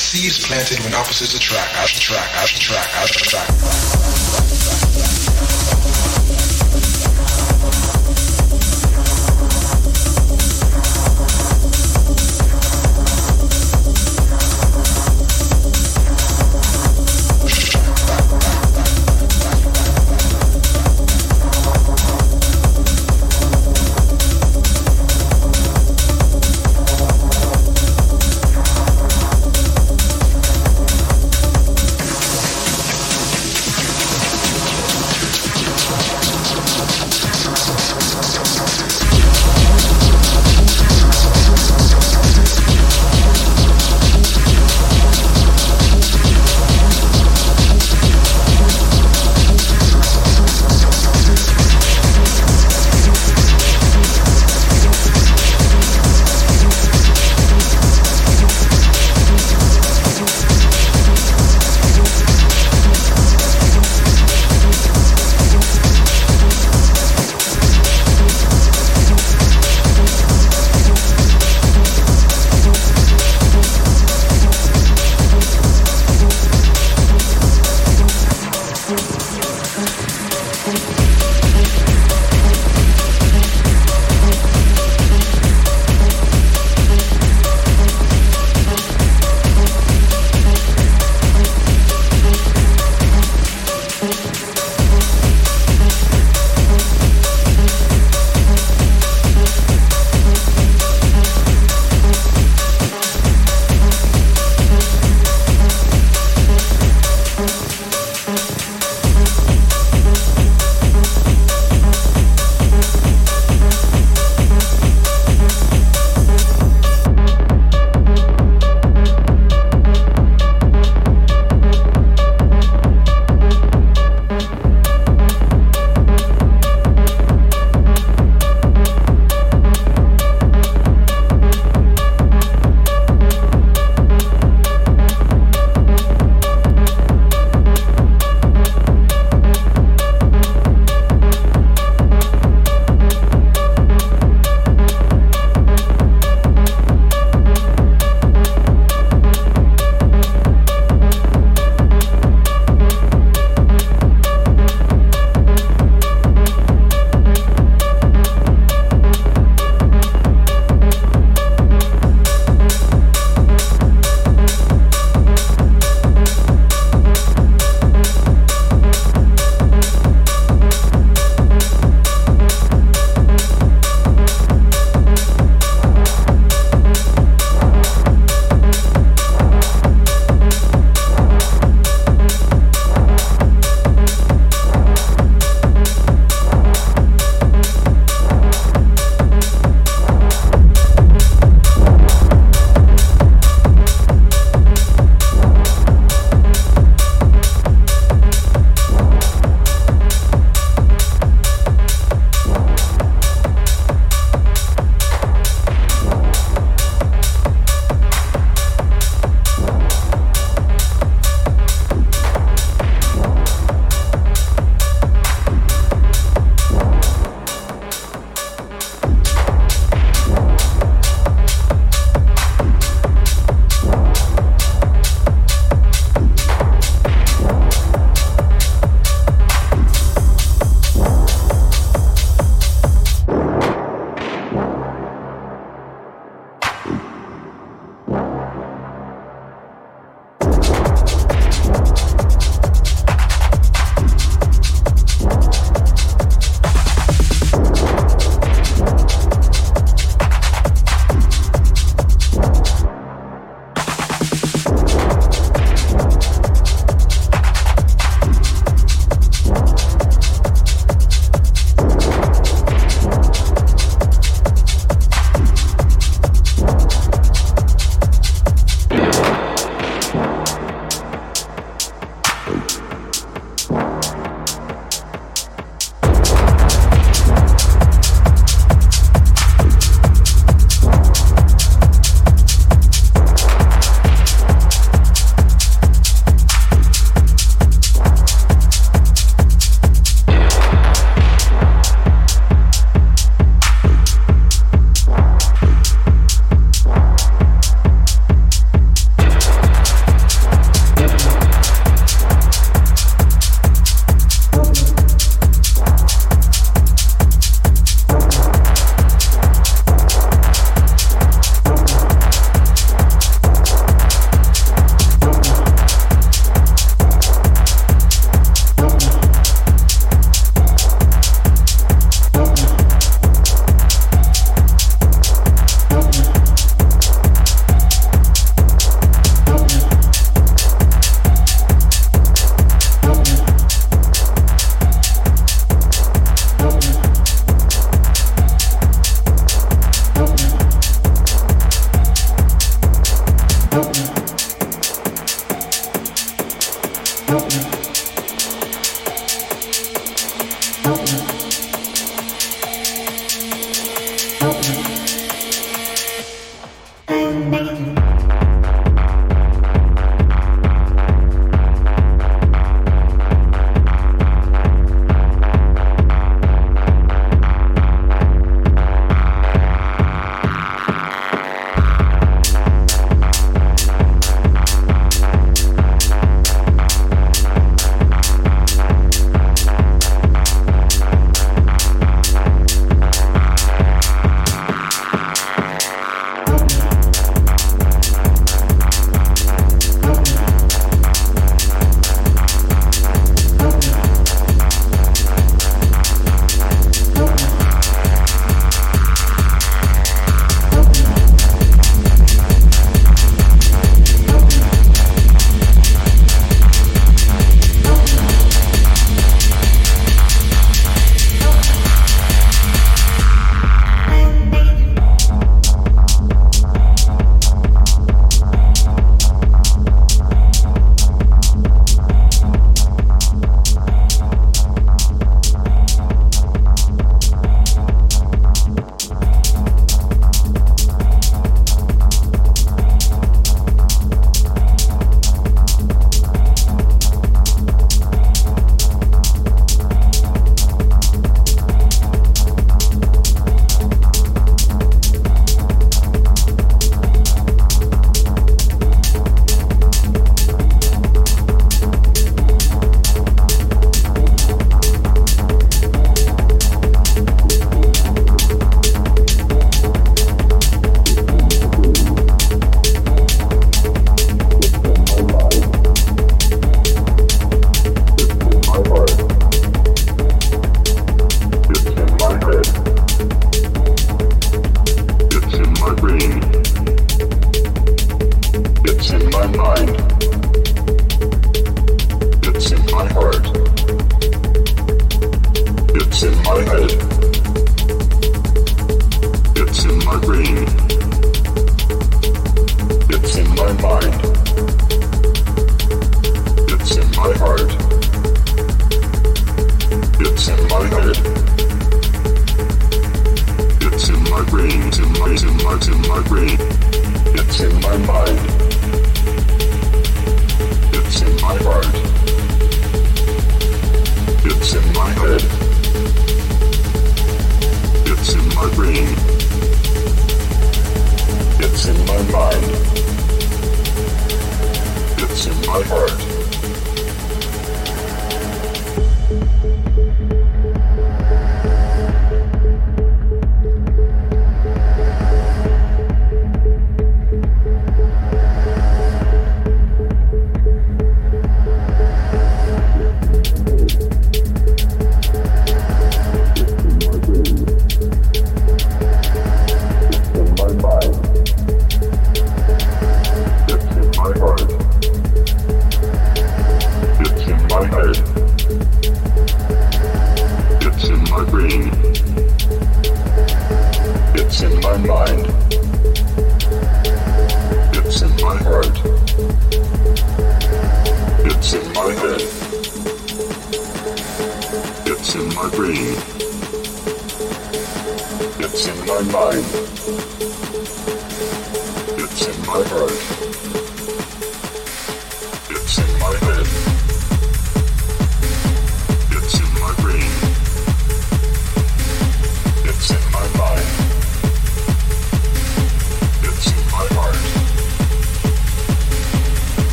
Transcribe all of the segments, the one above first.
seeds planted when opposites attract.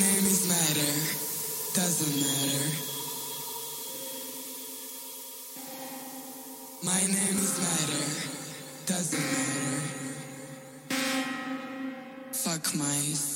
names matter, doesn't matter. My name is matter, doesn't matter. Fuck mice.